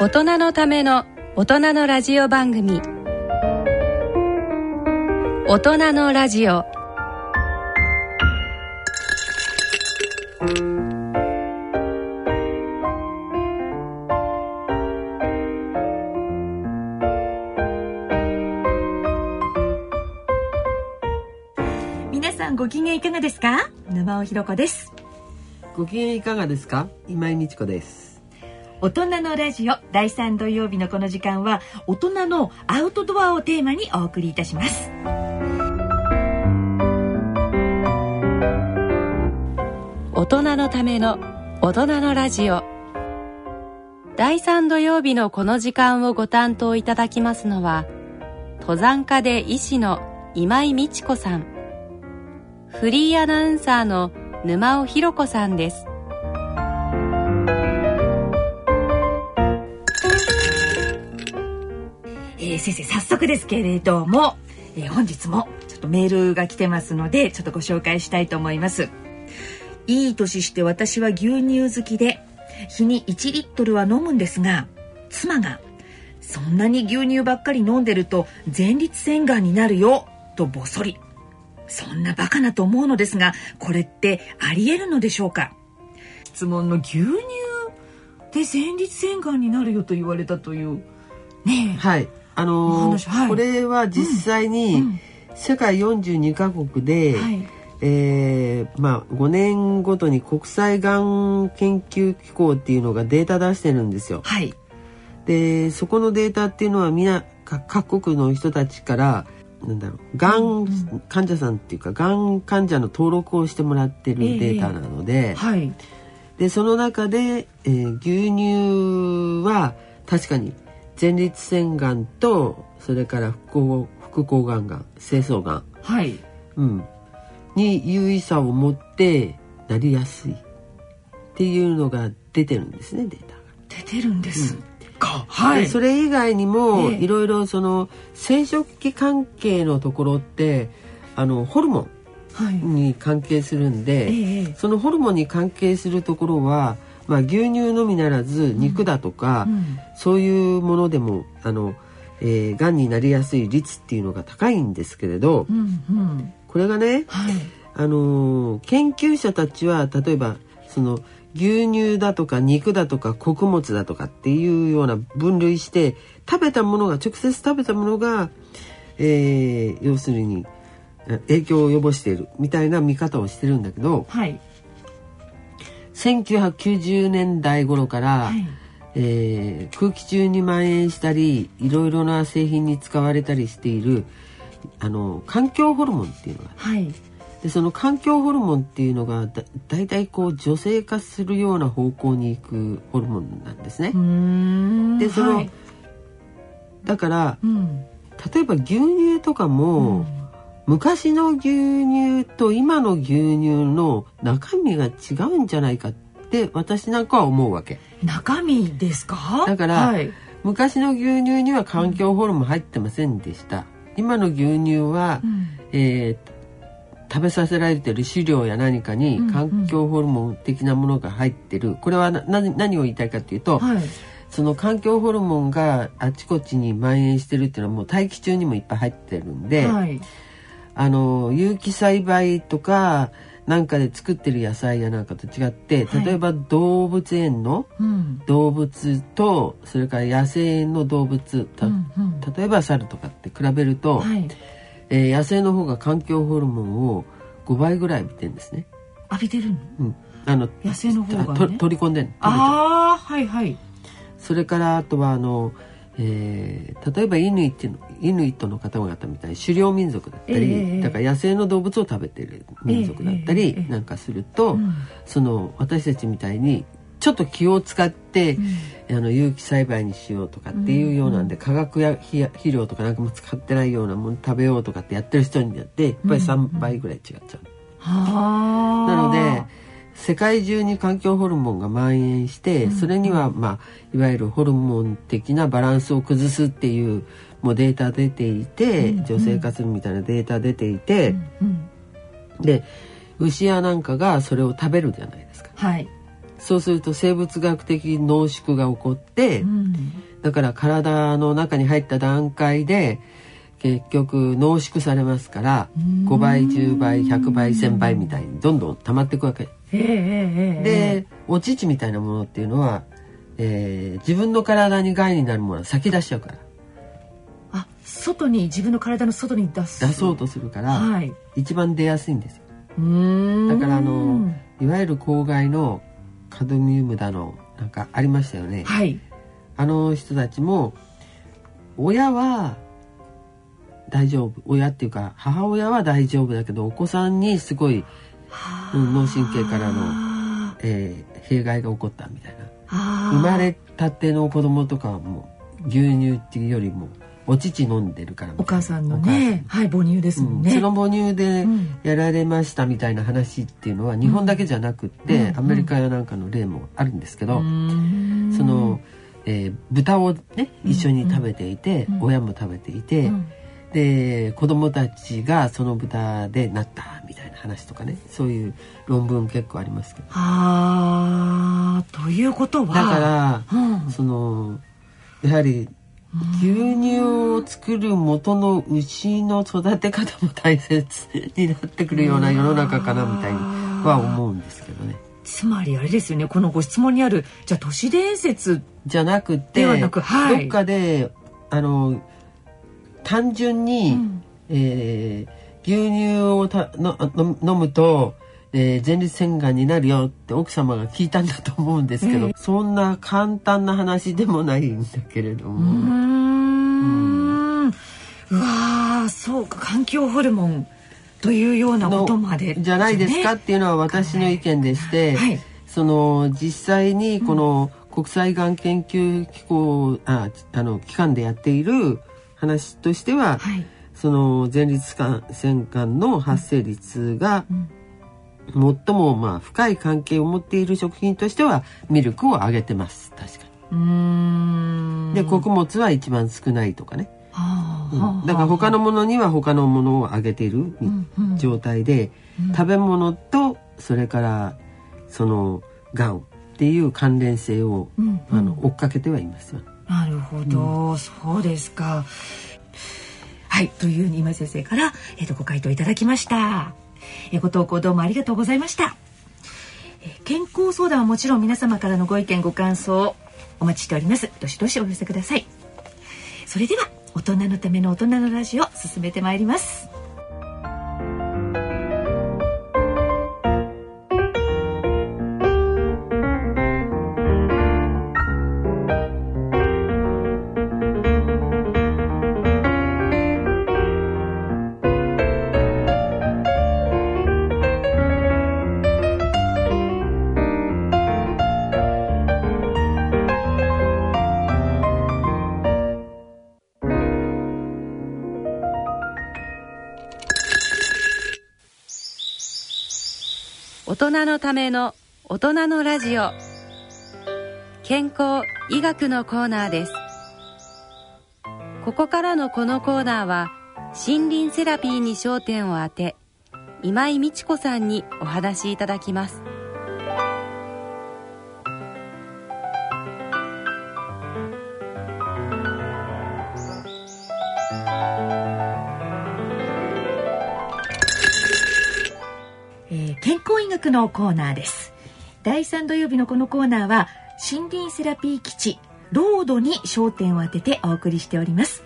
大人のための大人のラジオ番組、大人のラジオ。皆さんご機嫌いかがですか？沼尾ひろ子です。ご機嫌いかがですか？今井美智子です。大人のラジオ第3土曜日のこの時間は、大人のアウトドアをテーマにお送りいたします。大人のための大人のラジオ第3土曜日のこの時間をご担当いただきますのは、登山家で医師の今井美智子さん、フリーアナウンサーの沼尾ひろ子さんです。先生、早速ですけれども、本日もちょっとメールが来てますので、ちょっとご紹介したいと思います。いい年して私は牛乳好きで日に1リットルは飲むんですが、妻がそんなに牛乳ばっかり飲んでると前立腺がんになるよとぼそり、そんなバカなと思うのですが、これってありえるのでしょうか？質問の牛乳で前立腺がんになるよと言われたというねえ、はい、これは実際に世界42カ国で、5年ごとに国際がん研究機構っていうのがデータ出してるんですよ、はい、でそこのデータっていうのはみんな各国の人たちから、なんだろう、がん患者さんっていうか、がん患者の登録をしてもらってるデータなので、はい、でその中で、牛乳は確かに前立腺がんと、それから副睾丸がん、精巣がん、はい、うん、に優位差を持ってなりやすいっていうのが出てるんですね、データが。出てるんですか、うん、はい。それ以外にもいろいろその生殖器関係のところって、ホルモンに関係するんで、そのホルモンに関係するところは、牛乳のみならず肉だとか、そういうものでもがんになりやすい率っていうのが高いんですけれど、これがね、研究者たちは、例えばその牛乳だとか肉だとか穀物だとかっていうような分類して、直接食べたものが、要するに影響を及ぼしているみたいな見方をしてるんだけど、はい、1990年代頃から、空気中に蔓延したり、いろいろな製品に使われたりしている環境ホルモンっていうのが、はい、でその環境ホルモンっていうのが だいたいこう女性化するような方向に行くホルモンなんですね。でその、はい、だから、例えば牛乳とかも、昔の牛乳と今の牛乳の中身が違うんじゃないかって私なんかは思うわけ。中身ですか？だから、はい、昔の牛乳には環境ホルモン入ってませんでした、今の牛乳は、食べさせられてる飼料や何かに環境ホルモン的なものが入ってる、これは何を言いたいかっていうと、はい、その環境ホルモンがあちこちに蔓延してるっていうのはもう大気中にもいっぱい入ってるんで、はい、有機栽培とかなんかで作ってる野菜やなんかと違って、はい、例えば動物園の動物と、それから野生の動物、例えば猿とかって比べると、野生の方が環境ホルモンを5倍ぐらい浴びてるんですね。浴びてるの？野生の方が、ね、取り込んでる。それからあとは例えばイヌイットの方々みたいに狩猟民族だったり、だから野生の動物を食べてる民族だったりなんかすると、その私たちみたいにちょっと気を使って、有機栽培にしようとかっていうようなんで、化学や肥料とかなんかも使ってないようなもの食べようとかってやってる人によってやっぱり3倍ぐらい違っちゃう、なので世界中に環境ホルモンが蔓延して、それには、いわゆるホルモン的なバランスを崩すっていう、もうデータ出ていて、女性化するみたいなデータ出ていて、で牛やなんかがそれを食べるじゃないですか、はい、そうすると生物学的濃縮が起こって、うん、だから体の中に入った段階で結局濃縮されますから、うん、5倍10倍100倍1000倍みたいにどんどん溜まっていくわけ、でお乳みたいなものっていうのは、自分の体に害になるものは先出しちゃうから、あ、外に、自分の体の外に出そうとするから、はい、一番出やすいんですよ。だからいわゆる公害のカドミウムだのなんかありましたよね、はい、あの人たちも親は大丈夫、親っていうか母親は大丈夫だけどお子さんにすごい、うん、脳神経からの、弊害が起こったみたいな。生まれたての子供とかはもう牛乳っていうよりもお乳飲んでるからみたいな、お母さんのね、はい、母乳ですもんね、うん、その母乳でやられましたみたいな話っていうのは日本だけじゃなくって、うん、アメリカやなんかの例もあるんですけど、うん、その、豚をね一緒に食べていて、うん、親も食べていて、うん、で子供たちがその豚でなったみたいな話とかね、そういう論文結構ありますけど。あー、ということはだから、うん、そのやはり牛乳を作る元の牛の育て方も大切になってくるような世の中かなみたいには思うんですけどね。つまりあれですよね、このご質問にあるじゃあ都市伝説じゃなくて、はい、どっかで単純に、うん牛乳を飲むと、前立腺がんになるよって奥様が聞いたんだと思うんですけど、そんな簡単な話でもないんだけれども、うわー、そうか、環境ホルモンというようなことまでじゃないですかっていうのは私の意見でして、はい、その実際にこの国際がん研究機構、機関でやっている話としては、はい、その前立腺がんの発生率が、最も深い関係を持っている食品としてはミルクを上げてます。確かに。で穀物は一番少ないとかね、うん、だから他のものには他のものを上げている状態で、うんうん、食べ物とそれからそのがんっていう関連性を、うんうん、追っかけてはいますよ。なるほど、うん、そうですか。はい、という今井先生から、ご回答いただきました。ご投稿どうもありがとうございました。健康相談はもちろん皆様からのご意見ご感想をお待ちしております。どしどしお寄せください。それでは大人のための大人のラジオを進めてまいります。大人のための大人のラジオ、健康医学のコーナーです。ここからのこのコーナーは森林セラピーに焦点を当て、今井美智子さんにお話しいただきます。のコーナーです。第3土曜日のこのコーナーは森林セラピー基地ロードに焦点を当ててお送りしております。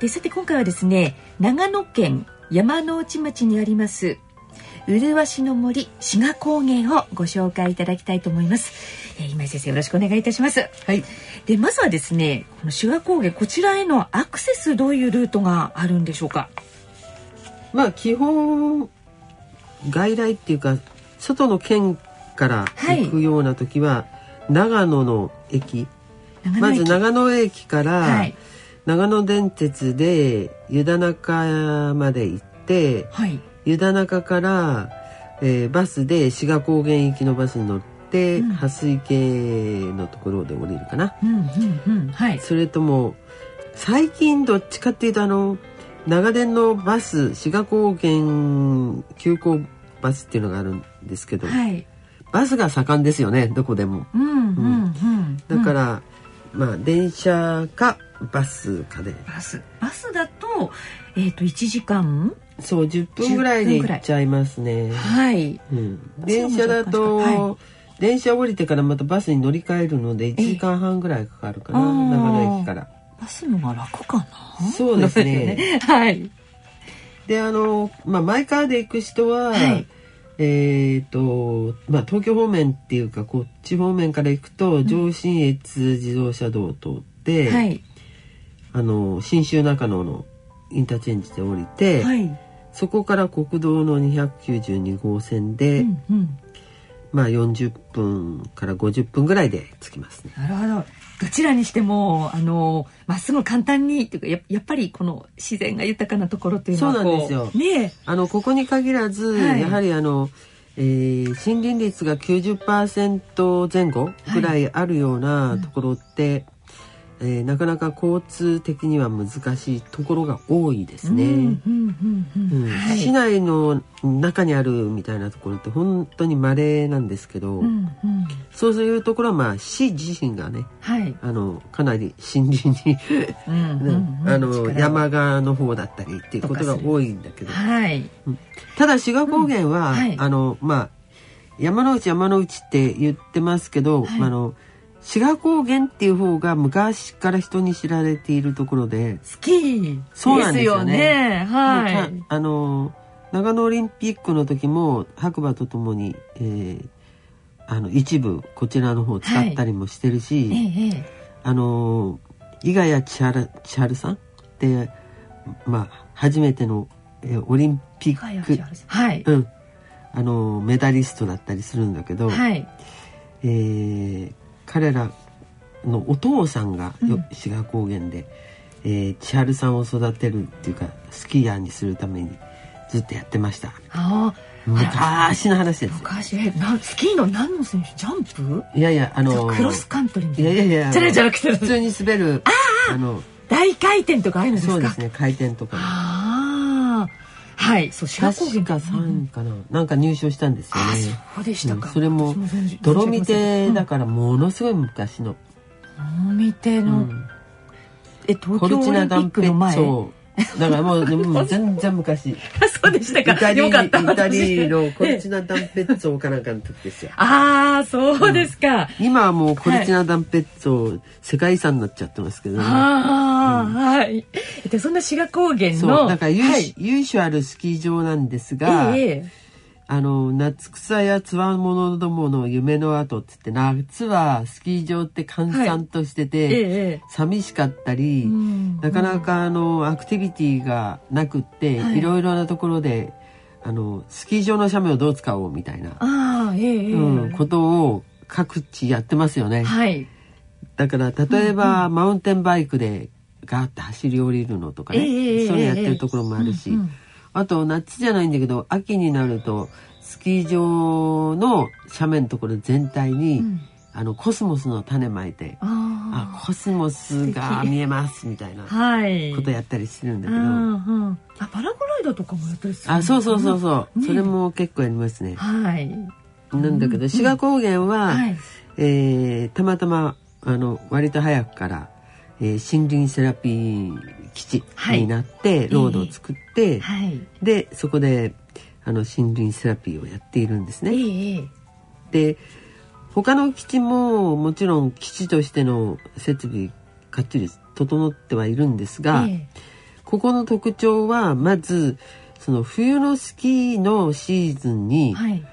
で、さて今回はですね、長野県山ノ内町にありますうるわしの森志賀高原をご紹介いただきたいと思います。今井先生、よろしくお願いいたします。はい。で、まずはですね、この志賀高原、こちらへのアクセス、どういうルートがあるんでしょうか。基本外来っていうか外の県から行くような時は、はい、長野の駅、まず長野駅から、はい、長野電鉄で湯田中まで行って、はい、湯田中から、バスで志賀高原行きのバスに乗って、うん、蓮池のところで降りるかな、うんうんうん、はい、それとも最近どっちかっていうと長電のバス志賀高原急行バスっていうのがあるんですけど、はい、バスが盛んですよね、どこでも、うんうんうん、だから、まあ、電車かバスかで、バスだと、1時間そう10分ぐらいで行っちゃいますね、はい、うん、電車だと、はい、電車降りてからまたバスに乗り換えるので1時間半ぐらいかかるかな、長野駅からバスのが楽かな。そうですねはい。でまあ、マイカーで行く人は、はい、まあ、東京方面っていうかこっち方面から行くと上信越自動車道を通って、うん、はい、信州中野のインターチェンジで降りて、はい、そこから国道の292号線で、うんうん、まあ、40分から50分ぐらいで着きますね。なるほど。どちらにしてもまっすぐ簡単にというか やっぱりこの自然が豊かなところというのはこう、そうなんですよ、ね、ここに限らず、はい、やはり森林率が 90% 前後ぐらいあるようなところって、はい、なかなか交通的には難しいところが多いですね。市内の中にあるみたいなところって本当に稀なんですけど、うんうん、そういうところはまあ市自身がね、はい、かなり森林に山側の方だったりっていうことが多いんだけど、はい、ただ志賀高原は、うん、はい、まあ、山の内って言ってますけど、はい、志賀高原っていう方が昔から人に知られているところで好きですよね。はい、長野オリンピックの時も白馬とともに、一部こちらの方を使ったりもしてるし、はい、伊賀谷千春さんって、まあ、初めての、オリンピック、はい、うん、メダリストだったりするんだけど、はい、彼らのお父さんが、うん、志賀高原で、千春さんを育てるっていうかスキーヤーにするためにずっとやってました。あ、昔の話です。昔スキーの何の選手、ジャンプ、いやいや、クロスカントリーみたいな、いやチャレンジャー来てる、普通に滑る、大回転とかああいうのですか。そうですね、回転とか、あ、はい、そう、確か3かな、うん、なんか入賞したんですよね。あ、そうでしたか、うん、それも泥見てだからものすごい昔の泥見ての、うん、東京オリンピックの前、だからもう全然昔そうでしたか、よかった。イタリーのコルチナダンペッツォかなんかの時ですよああ、そうですか、うん、今はもうコルチナダンペッツォ、はい、世界遺産になっちゃってますけどね。ああ、うん、はい。でそんな志賀高原のそうだから由緒あるスキー場なんですが、夏草やつわものどもの夢の跡って言って、夏はスキー場って閑散としてて、はい、寂しかったり、なかなかアクティビティがなくって、はい、いろいろなところでスキー場の斜面をどう使おうみたいな、うん、ことを各地やってますよね、はい、だから例えば、うんうん、マウンテンバイクでガーッて走り降りるのとかね、それやってるところもあるし、うんうん、あと夏じゃないんだけど秋になるとスキー場の斜面のところ全体に、うん、コスモスの種まいて、あ、コスモスが見えますみたいなことやったりしてるんだけど、はい、あ、パラグライドとかもやったりする、ね、あ、そう、ね、それも結構やりますね、はい、なんだけど志賀高原は、うん、はい、たまたま割と早くから、森林セラピー基地になって、はい、ロードを作って、はい、でそこで森林セラピーをやっているんですね、で他の基地ももちろん基地としての設備かっちり整ってはいるんですが、ここの特徴はまずその冬のスキーのシーズンに、はい、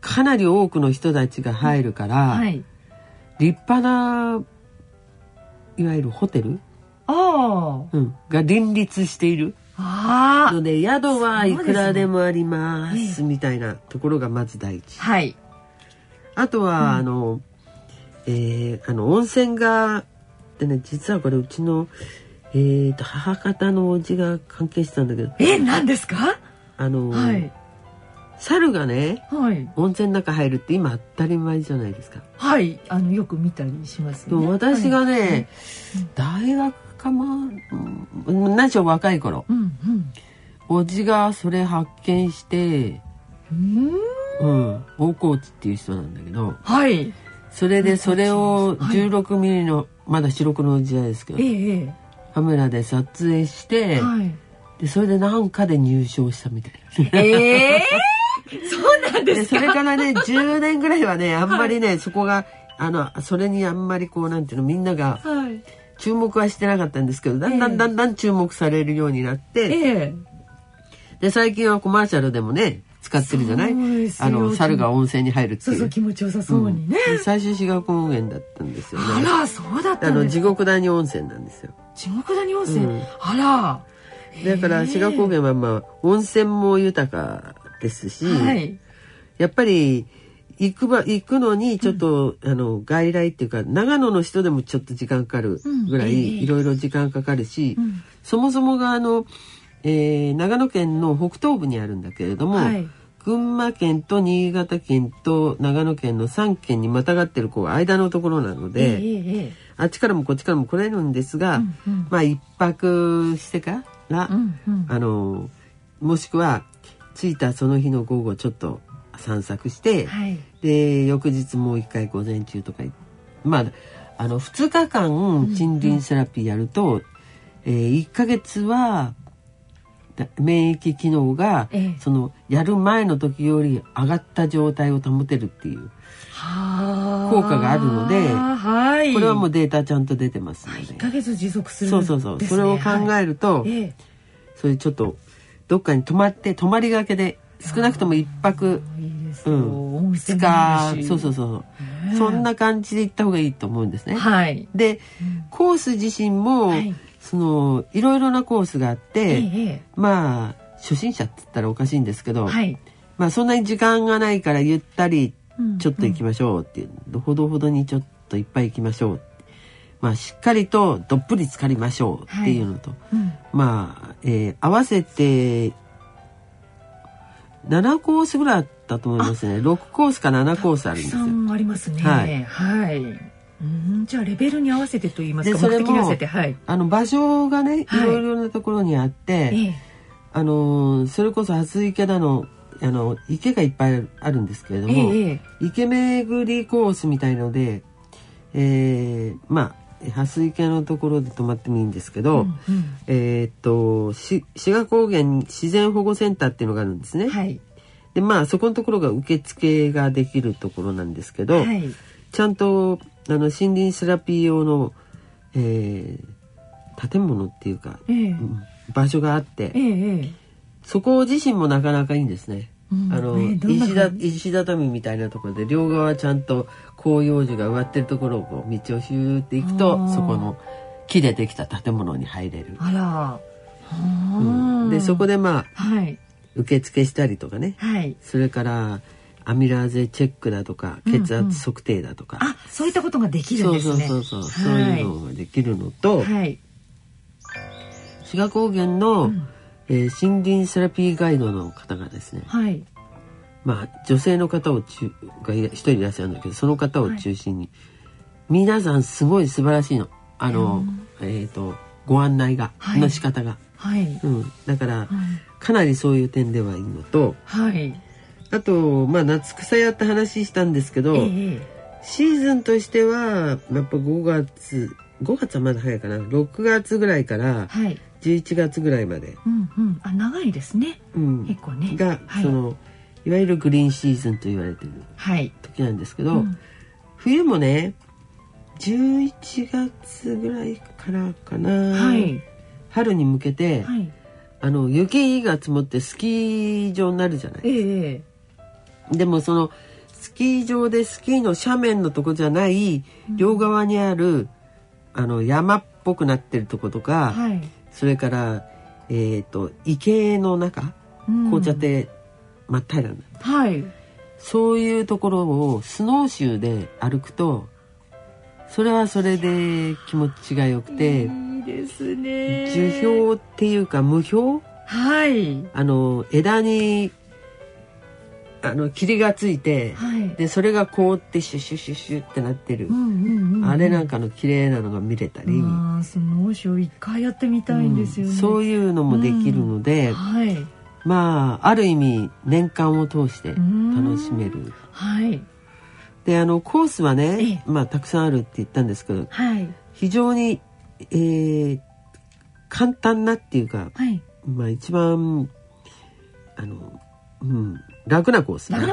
かなり多くの人たちが入るから、はい、立派ないわゆるホテル、うん、が連立しているので宿はいくらでもありますみたいなところがまず第一、はい、あとは、うん、温泉がでね、実はこれうちの、母方のおじが関係してたんだけど、何ですか、はい、猿がね、はい、温泉の中入るって今当たり前じゃないですか、はい、よく見たりしますね。私がね、はい、大学かま何しろ若い頃、うんうん、おじがそれ発見して、うん、大河内っていう人なんだけど、はい、それでそれを16ミリの、はい、まだ白黒の時代ですけど、カメラで撮影して、はい、でそれでなんかで入賞したみたいな、そうなんですか。でそれからね10年ぐらいはねあんまりね、はい、そこがそれにあんまりこうなんていうのみんなが注目はしてなかったんですけど、だんだんだんだん注目されるようになって、で最近はコマーシャルでもね使ってるじゃない、猿が温泉に入るっていう、そうそう気持ちよさそうにね、うん、最初志賀高原だったんですよね。あらそうだったんですか。地獄谷温泉なんですよ。地獄谷温泉、うん、あらだから志賀高原は、まあ、温泉も豊かですし、はい、やっぱり行くのにちょっと、うん、外来っていうか長野の人でもちょっと時間かかるぐらい、いろいろ時間かかるし、うん、そもそもが長野県の北東部にあるんだけれども、はい、群馬県と新潟県と長野県の3県にまたがってるこう間のところなので、あっちからもこっちからも来れるんですが、まあ一泊してから、もしくは着いたその日の午後ちょっと散策して、はい、で翌日もう一回午前中とか、まあ2日間森林セラピーやると、1ヶ月は免疫機能が、そのやる前の時より上がった状態を保てるっていう効果があるので、はい、これはもうデータちゃんと出てますので、1ヶ月持続するんですね。そうそれを考えると、それちょっとどっかに泊まって泊まりがけで少なくとも1泊2日、そんな感じで行った方がいいと思うんですね。はい、で、コース自身も、はいいろいろなコースがあって、まあ初心者って言ったらおかしいんですけど、はい、まあそんなに時間がないからゆったりちょっと行きましょうっていう、ほどほどにちょっといっぱい行きましょう、まあしっかりとどっぷり浸かりましょうっていうのと、まあ、合わせて7コースぐらいあったと思いますね。6コースか7コースあるんですよ。たくさんありますね。はい、はいじゃあレベルに合わせてと言いますか、目的に合わせて、はい、場所がねいろいろなところにあって、それこそ初池だの池がいっぱいあるんですけれども、池巡りコースみたいので、まあ初池のところで泊まってもいいんですけど、志賀高原自然保護センターっていうのがあるんですね。はい、でまあそこのところが受付ができるところなんですけど、はい、ちゃんと森林セラピー用の、建物っていうか、場所があって、そこ自身もなかなかいいんですね。石畳みたいなところで両側ちゃんと広葉樹が植わってるところをこう道をシューって行くと、そこの木でできた建物に入れる。あら、でそこでまあ、受付したりとかね、それからアミラーゼチェックだとか血圧測定だとか、そういったことができるんですね。そういうのができるのと、志賀高原の、森林セラピーガイドの方がですね、まあ女性の方をが一人いらっしゃるんだけど、その方を中心に、皆さんすごい素晴らしいのご案内が、の仕方が、だから、かなりそういう点ではいいのと、あと、まあ、夏草屋って話したんですけど、シーズンとしてはやっぱ5月はまだ早いかな、6月ぐらいから11月ぐらいまで、長いですね、結構ねが、いわゆるグリーンシーズンと言われてる時なんですけど、冬もね11月ぐらいからかな、春に向けて、雪が積もってスキー場になるじゃないですか。でもそのスキー場でスキーの斜面のとこじゃない両側にある、山っぽくなってるとことか、それから、池の中、紅茶って真っ平らな、そういうところをスノーシューで歩くと、それはそれで気持ちがよくて、いいですね。樹氷っていうか無氷、枝に霧がついて、でそれが凍ってシュシュシュシュってなってる、あれなんかの綺麗なのが見れたり、スノーシュー一回やってみたいんですよね。そういうのもできるので、まあある意味年間を通して楽しめる。はい。でコースはね、まあたくさんあるって言ったんですけど、はい、非常に、簡単なっていうか、はい、まあ一番楽なコース。楽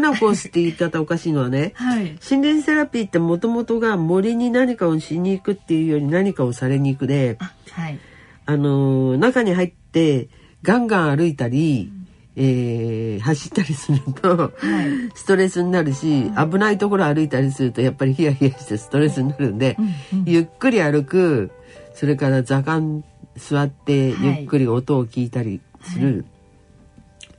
なコースって言い方おかしいのはね、はい、森林セラピーってもともとが森に何かをしに行くっていうより何かをされに行くで、はい、中に入ってガンガン歩いたり、走ったりするとストレスになるし、はい、危ないところ歩いたりするとやっぱりヒヤヒヤしてストレスになるんで、ゆっくり歩く、それから座間座ってゆっくり音を聞いたりする、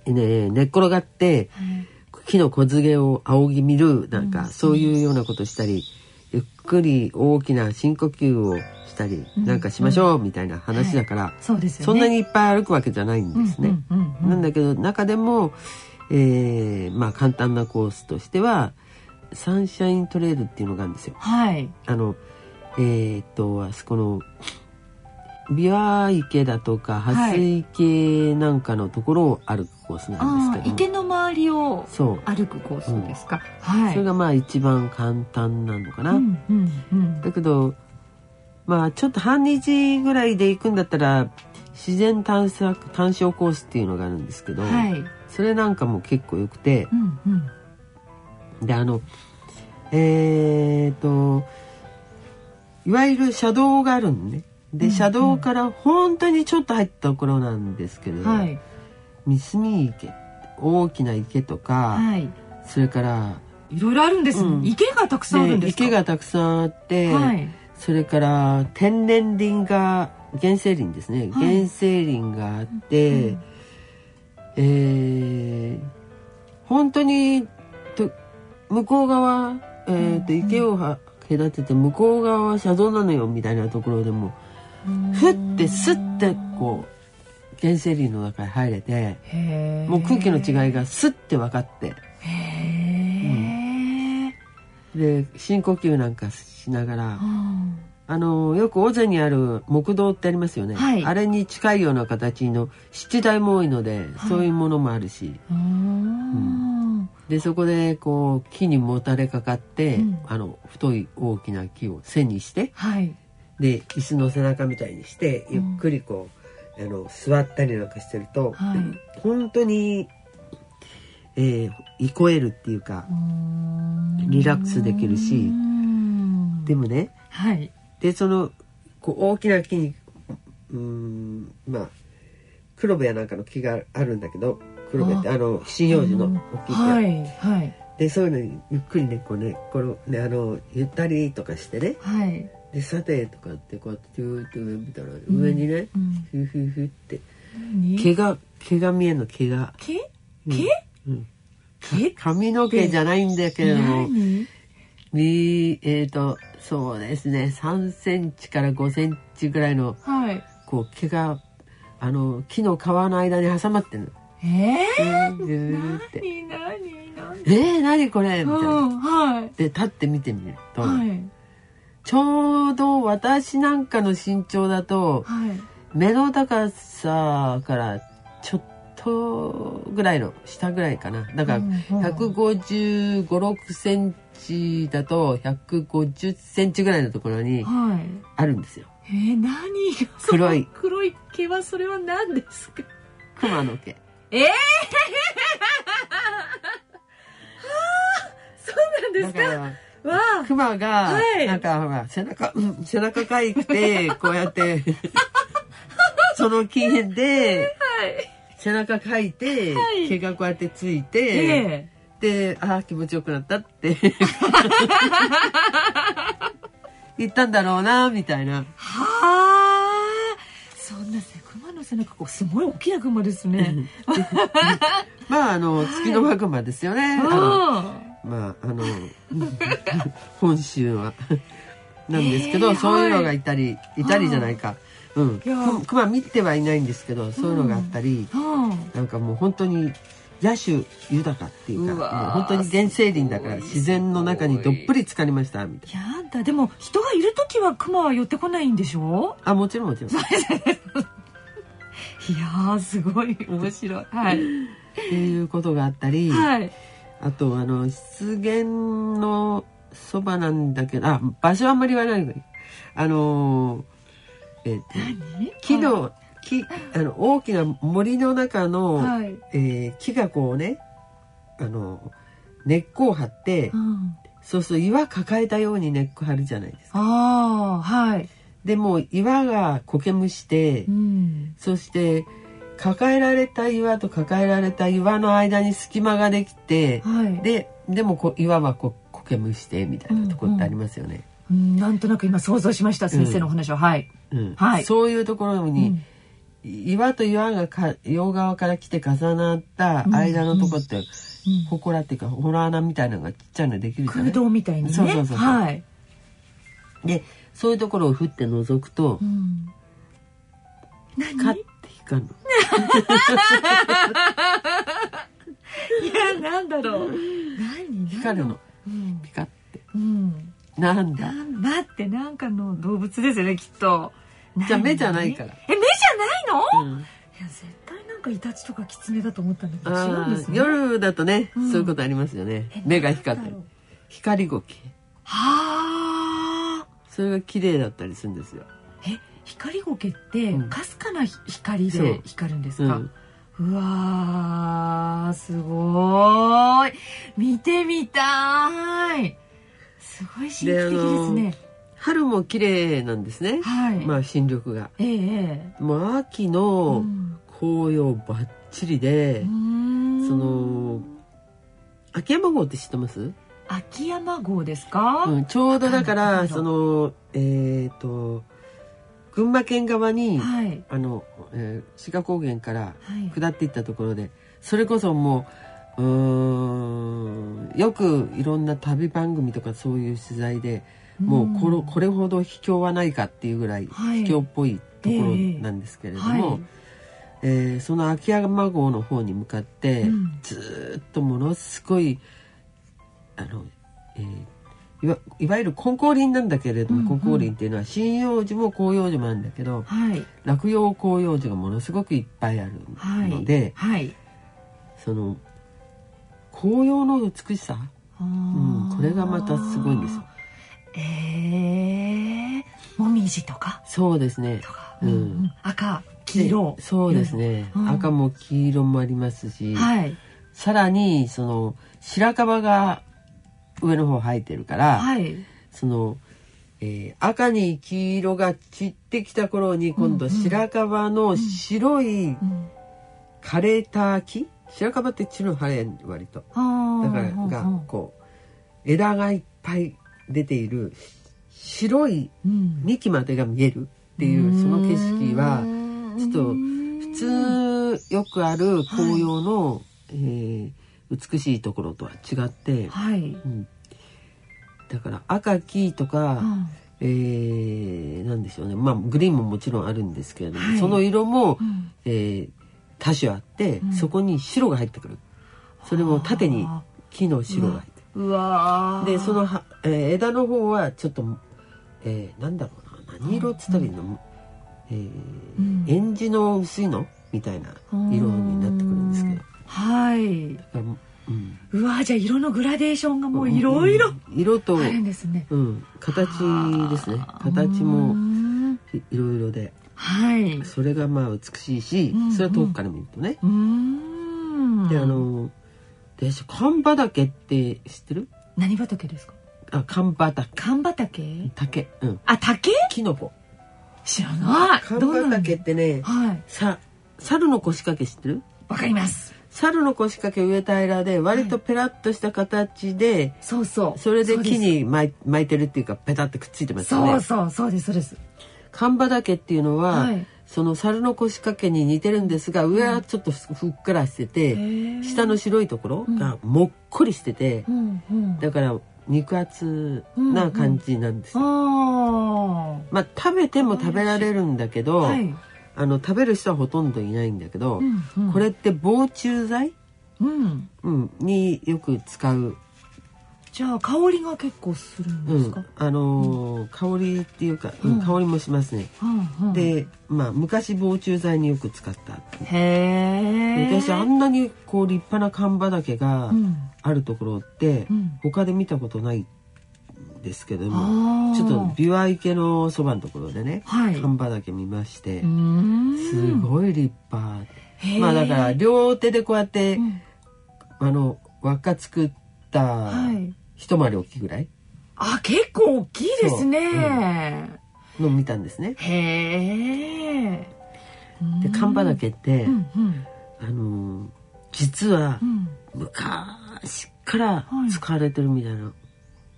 はいはいね、寝っ転がって、はい、木の小菅を仰ぎ見るなんか、うん、そういうようなことしたり、ゆっくり大きな深呼吸をしたりなんかしましょうみたいな話だから、はい、 ね、そんなにいっぱい歩くわけじゃないんですね、なんだけど中でも、まあ、簡単なコースとしてはサンシャイントレイルっていうのがあるんですよ、はい、あそこのビワ池だとかハス池なんかのところを歩くコースなんですけど、池の周りを歩くコースですか、はい、それがまあ一番簡単なのかな、だけどまあちょっと半日ぐらいで行くんだったら自然探賞コースっていうのがあるんですけど、はい、それなんかも結構よくて、うんうん、でいわゆる車道があるんね、で車道から本当にちょっと入ったところなんですけれど、はい、三隅池、大きな池とか、はい、それからいろいろあるんです、ねうん、池がたくさんあるんですか。池がたくさんあって、はい、それから天然林が原生林ですね、はい、原生林があって、うん本当にと向こう側、池を隔てて向こう側は車道なのよみたいなところでもふってすってこう原生林の中に入れて、もう空気の違いがすって分かって、で深呼吸なんかしながら、よく尾瀬にある木道ってありますよね、はい、あれに近いような形の湿地帯も多いので、はい、そういうものもあるし、でそこでこう木にもたれかかって、太い大きな木を背にして、はいで椅子の背中みたいにしてゆっくりこう、座ったりなんかしてると、はい、本当に、憩えるっていうかリラックスできるし、でもね、はい、でそのこう大きな木にまあ黒部やなんかの木があるんだけど、黒部って針葉樹の大きい木、はいはい、でそういうのにゆっくりねこうねこのねゆったりとかしてね、はいでさてとかってこうやって上見たら上にね、ふって毛が見えるの、毛髪の毛じゃないんだけれども、そうですね3センチから5センチぐらいの、はい、こう毛が木の皮の間に挟まってるの。何これみたいな、はい、で立って見てみると、はいちょうど私なんかの身長だと、はい、目の高さからちょっとぐらいの下ぐらいかな。だから155、6センチだと150センチぐらいのところにあるんですよ。はい、何が黒い毛はそれは何ですか？熊の毛。そうなんですか。クマがなんかほら背中かいてこうやってその木で背中かいて毛がこうやってついてで気持ちよくなったって言ったんだろうなみたいな。そんなクマの背中こうすごい大きなクマですね。まあ月のマグマですよね。まあ本州はなんですけど、そういうのがいたりじゃないか、クマ見てはいないんですけどそういうのがあったり、なんかもう本当に野種豊かっていうか本当に原生林だから自然の中にどっぷり浸かりましたみたいな。やだ、でも人がいるときはクマは寄ってこないんでしょ？もちろんいやーすごい面白い、はい、っていうことがあったり、はい、あと湿原のそばなんだけど、あ、場所はあんまり言わないのに、木の木、大きな森の中の、はい、木がこうね、根っこを張って、うん、そうすると岩抱えたように根っこ張るじゃないですか。あ、はい、でも岩が苔むして、うん、そして抱えられた岩と抱えられた岩の間に隙間ができて、はい、でも岩は苔むしてみたいなところってありますよね、うんうん、なんとなく今想像しました、先生のお話は、うん、はいうんはい、そういうところに、うん、岩と岩が両側から来て重なった間のとこって、うんうん、ほこらっていうかほら穴みたいなのがちっちゃいのできるじゃない、空洞みたいにね、そうそうそう、はい、でそういうところを振って覗くと、うん、何カッて光るのいやなんだろう何光るの、うん、ピカって、うん、なんだだってなんかの動物ですよねきっと。じゃあ目じゃないから。え、目じゃないの？うん、いや絶対なんかイタチとかキツネだと思ったんだけど違うんですね。夜だとね、うん、そういうことありますよね。目が光ったり、光ゴケ。はあ。それが綺麗だったりするんですよ。え、光ゴケってかすかな光で光るんですか？うん、うわー、すごい。見てみたい。すごい神秘的ですね。春も綺麗なんですね、はい、まあ新緑が、まあ、秋の紅葉ばっちりで、うん、その秋山号って知ってます？秋山号ですか、うん、ちょうどだからその、群馬県側に、はい、志賀高原から下っていったところで、はい、それこそもう、 よくいろんな旅番組とかそういう取材でもうこれほど秘境はないかっていうぐらい秘境っぽいところなんですけれども、はい、その秋山郷の方に向かって、うん、ずっとものすごいいわゆる金光林なんだけれども、うんうん、金光林っていうのは針葉樹も広葉樹もあるんだけど、はい、落葉広葉樹がものすごくいっぱいあるので、はいはい、その紅葉の美しさ、うん、これがまたすごいんですよ。もみじとか、そうですね、とか、うんうん、赤黄色、そうですね、うん、赤も黄色もありますし、はい、さらにその白樺が上の方生えてるから、はい、その、赤に黄色が散ってきた頃に今度白樺の白い枯れた木、うんうん、白樺って散るの早い割と、だからがこう枝がいっぱい出ている白い幹までが見えるっていう、うん、その景色はちょっと普通よくある紅葉の、はい、美しいところとは違って、はい、うん、だから赤黄とか、うん、なんでしょうね、まあ、グリーンももちろんあるんですけれども、はい、その色も、うん、多種あって、うん、そこに白が入ってくる、それも縦に木の白が入ってくる、うわでそのは、枝の方はちょっと、なんだろうな、何色っつったらいいの、えんじの薄いのみたいな色になってくるんですけど、はい、うん、うわじゃあ色のグラデーションがもういろいろ、うん、色とあるんですね、うん、形ですね、形もいろいろで、はい、それがまあ美しいし、うんうん、それは遠くから見るとね、うん、で神畑って知ってる？何畑ですか？あ、神畑？竹、うん、あ、竹？キノコ。知らない。神畑ってね、はい、猿の腰掛け知ってる？わかります。猿の腰掛け上平らで割とペラッとした形で、はい、そうそう。それで木に巻いてるっていうかペタってくっついてますよね。そうそうそうですそうです。神畑っていうのは。はい、その猿の腰掛けに似てるんですが、上はちょっとふっくらしてて、うん、下の白いところがもっこりしてて、うんうん、だから肉厚な感じなんですよ、うんうん、まあ食べても食べられるんだけど、はい、食べる人はほとんどいないんだけど、うんうん、これって防虫剤、うんうん、によく使うじゃあ香りが結構するんですか、うん、香りっていうか、うん、香りもしますね、うんうん、で、まあ、昔防虫剤によく使った。へー、私あんなにこう立派な神畑があるところって、うん、他で見たことないですけども、ちょっと美和池のそばのところでね、はい、神畑見まして、すごい立派、まあだから両手でこうやって、うん、輪っか作った一回り大きいぐらい、はい、あ、結構大きいですね、うん、の見たんですね。へえ。で神畑って、うんうん、実は昔から使われてるみたいな、う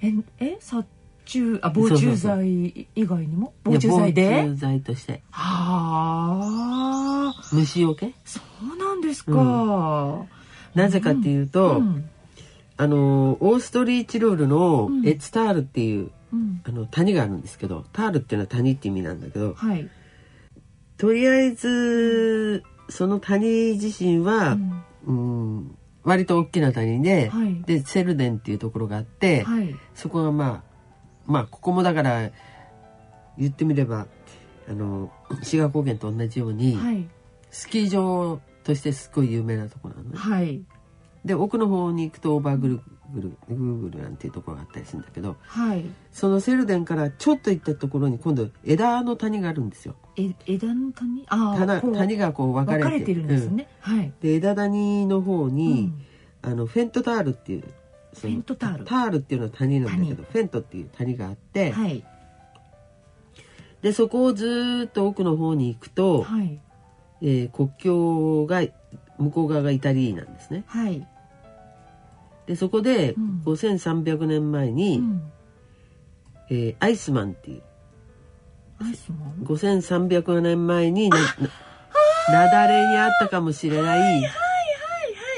んはい、殺虫、あ、防虫剤以外にも、そうそうそう、防虫剤で防虫剤として、はあ、虫よけ。そうなんですか、うん、なぜかっていうと、うん、オーストリーチロールのエツタールっていう、うん、谷があるんですけど、タールっていうのは谷って意味なんだけど、はい、とりあえずその谷自身は、うん、うん割と大きな谷で、はい、でセルデンっていうところがあって、はい、そこがまあここもだから言ってみれば志賀高原と同じように、はい、スキー場としてすごい有名なところなの、ねはい、で奥の方に行くとオーバーグーグルなんていうところがあったりするんだけど、はい、そのセルデンからちょっと行ったところに今度枝の谷があるんですよ。枝の谷、谷がこう分かれてるんですね、うんはい、で枝谷の方に、うん、フェントタールっていうそのフェントタール、タールっていうのは谷なんだけどフェントっていう谷があって、はい、でそこをずっと奥の方に行くと、はい国境が向こう側がイタリーなんですね、はいでそこで、うん、5300年前に、うんアイスマンっていう5300年前になだれにあったかもしれない、はいはいはいは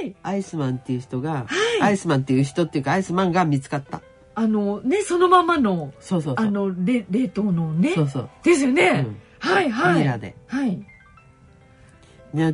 い、アイスマンっていう人が、はい、アイスマンっていう人っていうかアイスマンが見つかった。ね、そのままのそうそうそう冷凍のねそうそうですよね、うん、はいはいミラで、はい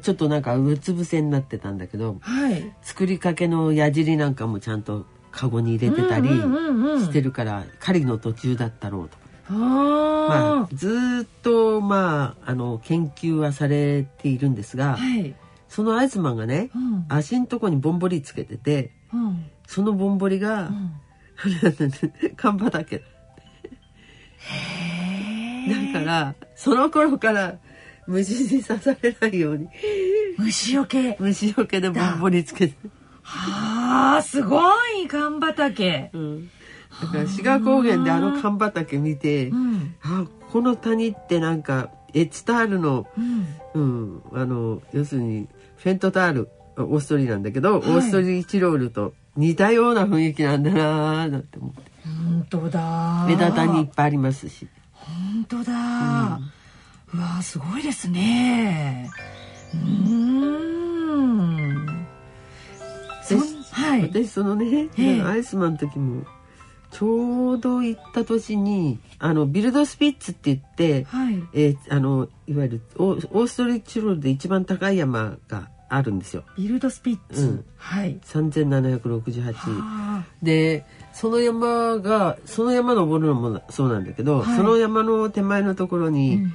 ちょっとなんかうつ伏せになってたんだけど、はい、作りかけの矢尻なんかもちゃんとカゴに入れてたりしてるから、うんうんうんうん、狩りの途中だったろうとかあ、まあ、ずっと、まあ、研究はされているんですが、はい、そのアイスマンがね、うん、足のとこにぼんぼりつけてて、うん、そのぼんぼりが、うん、神畑だからその頃から虫に刺されないように虫よけでぼんぼりつけてはあすごい神畑、うん、だから志賀高原で神畑見て、うん、あこの谷ってなんかエツタールの、うんうん、要するにフェントタールオーストリーなんだけど、はい、オーストリーチロールと似たような雰囲気なんだなーなんて思って。本当だ目立たにいっぱいありますし本当だ、うんうわすごいですね。はい、私そのね、アイスマンの時もちょうど行った年にビルドスピッツって言って、はいいわゆるオーストリーチロールで一番高い山があるんですよ。ビルドスピッツ、うんはい、3768でその山登るのもそうなんだけど、はい、その山の手前のところに、うん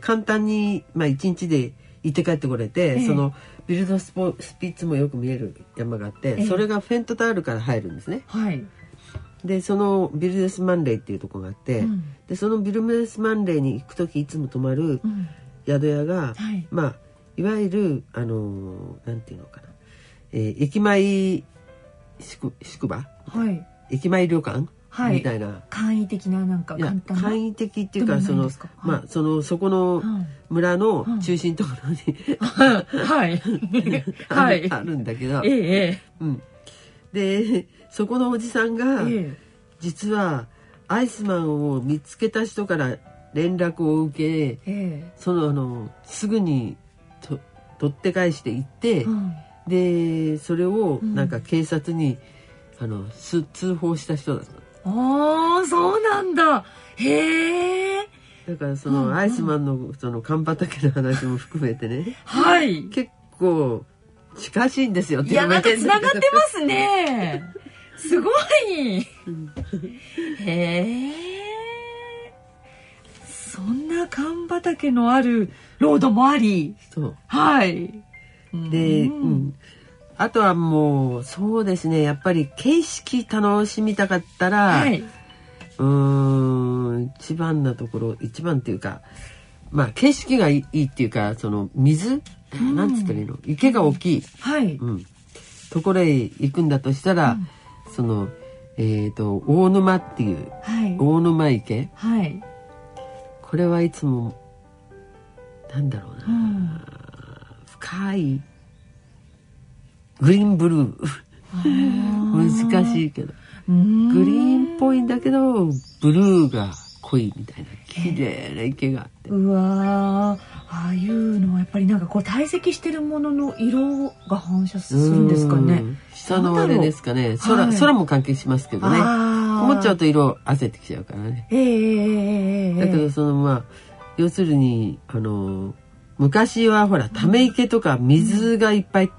簡単に、まあ、1日で行って帰ってこれて、そのビルドスピッツもよく見える山があって、それがフェントタールから入るんですね、はい、でそのビルデスマンレイっていうところがあって、うん、でそのビルデスマンレイに行くときいつも泊まる宿屋が、うんはいまあ、いわゆるなんていうのかな、駅前宿場、はい、駅前旅館はい、みたいな簡易的ななんか簡単な簡易的っていうかそこの村の中心ところに、うんはいはい、あるんだけど、うん、でそこのおじさんが、実はアイスマンを見つけた人から連絡を受け、すぐに取って返して行って、うん、でそれをなんか警察に、うん、通報した人だった。おーそうなんだへえ。だからそのアイスマンのその神畑の話も含めてねはい結構近しいんですよ。いやなんかつながってますねすごいへえ、そんな缶畑のあるロードもあり、そうはいで、うんうん、あとはもうそうですね、やっぱり景色楽しみたかったら、はい、一番なところ、一番っていうか、まあ景色がいいっていうか、その水、うん、なんつったらいいの、池が大きい、はいうん、ところへ行くんだとしたら、うん、その大沼っていう、はい、大沼池、はい、これはいつもなんだろうな、うん、深いグリーンブルー難しいけどグリーンっぽいんだけどブルーが濃いみたいな綺麗な池があって、うわああいうのはやっぱりなんかこう堆積してるものの色が反射するんですかね、下のあれですかね、空も関係しますけどね、思っちゃうと色あせてきちゃうからね、だけどそのまあ要するに昔はほらため池とか水がいっぱい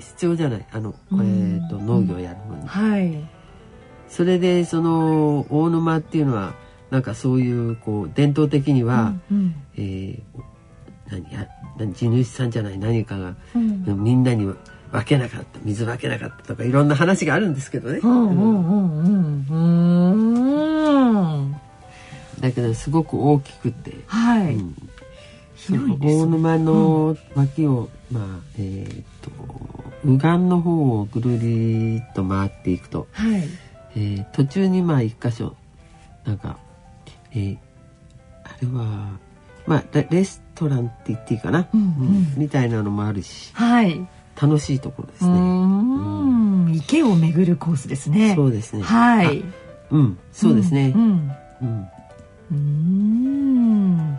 必要じゃない、農業やるのに、うんはい、それでその大沼っていうのはなんかそういうこう伝統的には、うんうん地主さんじゃない何かが、うん、みんなに分けなかった水分けなかったとかいろんな話があるんですけどね、だけどすごく大きくて、はいうん、広いですね、大沼の脇を、うんまあ右岸の方をぐるりっと回っていくと、はい途中にまあ一箇所なんか、あれはまあレストランって言っていいかな、うんうん、みたいなのもあるし、はい、楽しいところですね。うん、池を巡るコースですね。そうですね。はい。うん、そうですね。うん。うん。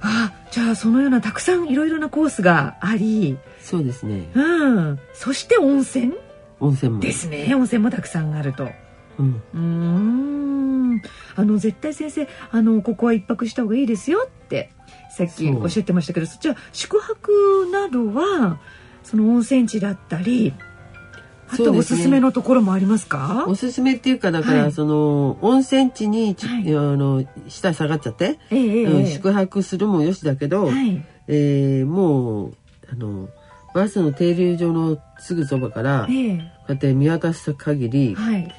あ、じゃあそのようなたくさんいろいろなコースがあり、そうですね。うん。そして温泉。温泉もですね。温泉もたくさんあると。うん。絶対先生ここは一泊した方がいいですよってさっきおっしゃってましたけど、そっちは宿泊などはその温泉地だったり、あとおすすめのところもありますか？おすすめっていうかだから、はい、その温泉地に、はい、下下がっちゃって、宿泊するもよしだけど、はいもうバスの停留所のすぐそばから、こうやって見渡した限り、はい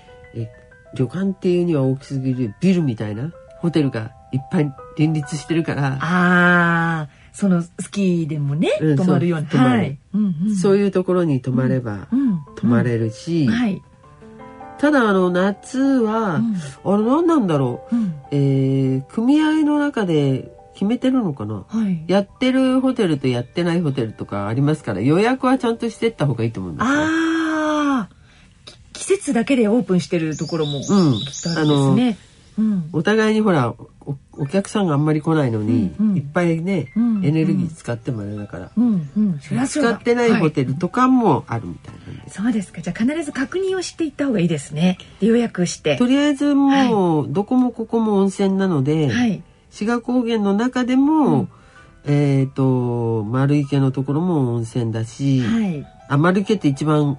旅館っていうには大きすぎるビルみたいなホテルがいっぱい連立してるから、あそのスキーでもね、うん、泊まるような、はいうんうん、そういうところに泊まれば、うんうん、泊まれるし、うんはい、ただ夏は、うん、あれ何なんだろう、うん組合の中で決めてるのかな、はい、やってるホテルとやってないホテルとかありますから、予約はちゃんとしてった方がいいと思うんですよ。季節だけでオープンしてるところもあるんですね、うん、お互いにほら お客さんがあんまり来ないのに、うんうん、いっぱいね、うんうん、エネルギー使ってもあれだから、うんうん、使ってないホテルとかもあるみたいなんで、はい、そうですか。じゃあ必ず確認をしていった方がいいですね。予約してとりあえずもう、はい、どこもここも温泉なので、はい、志賀高原の中でも、うん丸池のところも温泉だし、はい、丸池って一番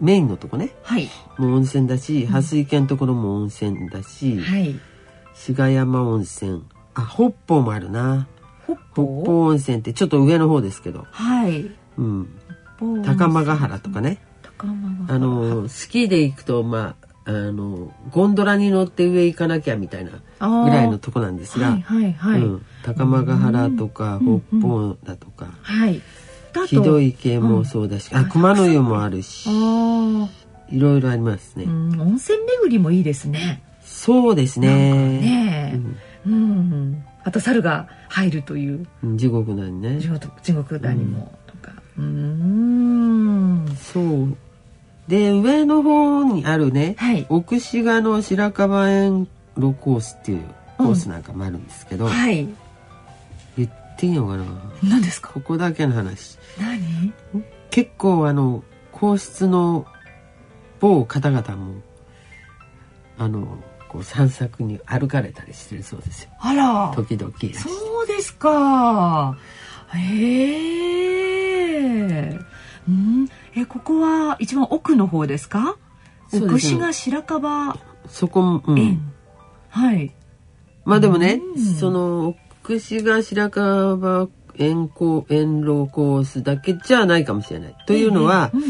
メインのとこね、はい、もう温泉だし、蓮池のところも温泉だし、はい、志賀山温泉、あ北方もあるな、北方温泉ってちょっと上の方ですけど、はいうん、高間ヶ原とかね、高間ヶ原スキーで行くと、まあゴンドラに乗って上行かなきゃみたいなぐらいのとこなんですが、はいはいはいうん、高間ヶ原とか北方だとか、うんうんはい、ひどい系もそうだし、うん、熊の湯もあるし、いろいろありますね、うん、温泉巡りもいいですね。そうですね、なんかね、うんうん、あと猿が入るという、うん、地獄谷ね、地獄谷もとか、うん、そうで上の方にあるね、はい、奥志賀の白樺園路コースっていうコースなんかもあるんですけど、うんはい、言っていいのかな。何ですかここだけの話。何？結構皇室の某方々もこう散策に歩かれたりしてるそうですよ。あら時々。そうですか。へえ。うん。ここは一番奥の方ですか？串が白樺そこ、うん、はい。まあでもね、うん、その串が白樺円弧円老コースだけじゃないかもしれない。というのは、うん、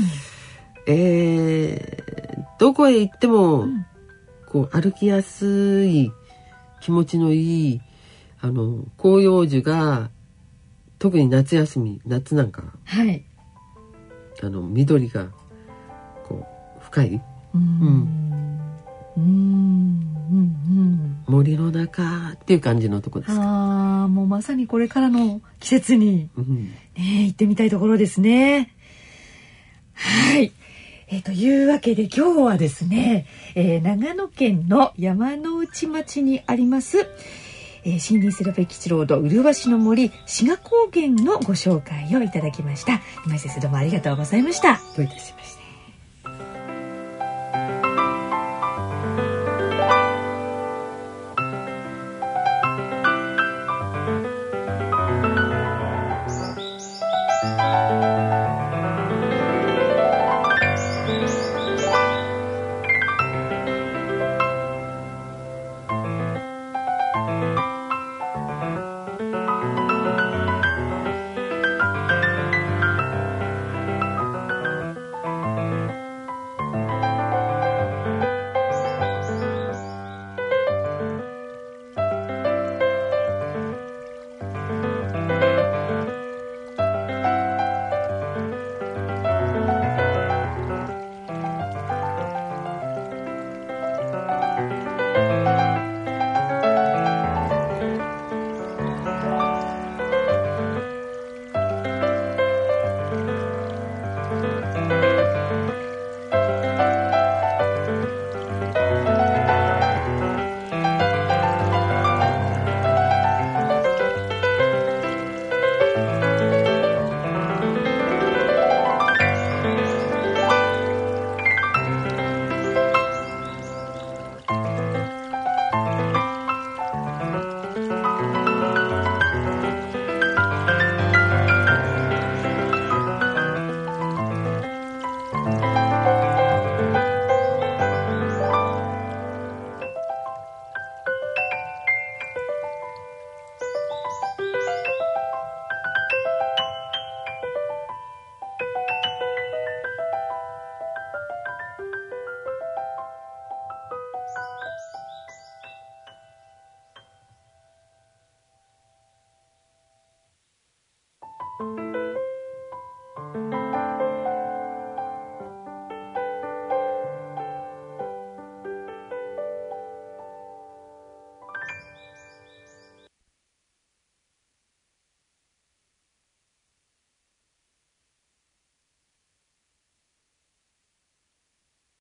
どこへ行っても、うん、こう歩きやすい気持ちのいいあの広葉樹が特に夏休み夏なんか、はい、あの緑がこう深い。森の中っていう感じのとこですか。あ、もうまさにこれからの季節に、うんね、行ってみたいところですね。はい、というわけで今日はですね、長野県の山ノ内町にあります、森林セラピー基地ロード麗しの森志賀高原のご紹介をいただきました。今井先生、どうもありがとうございました。どういたしました。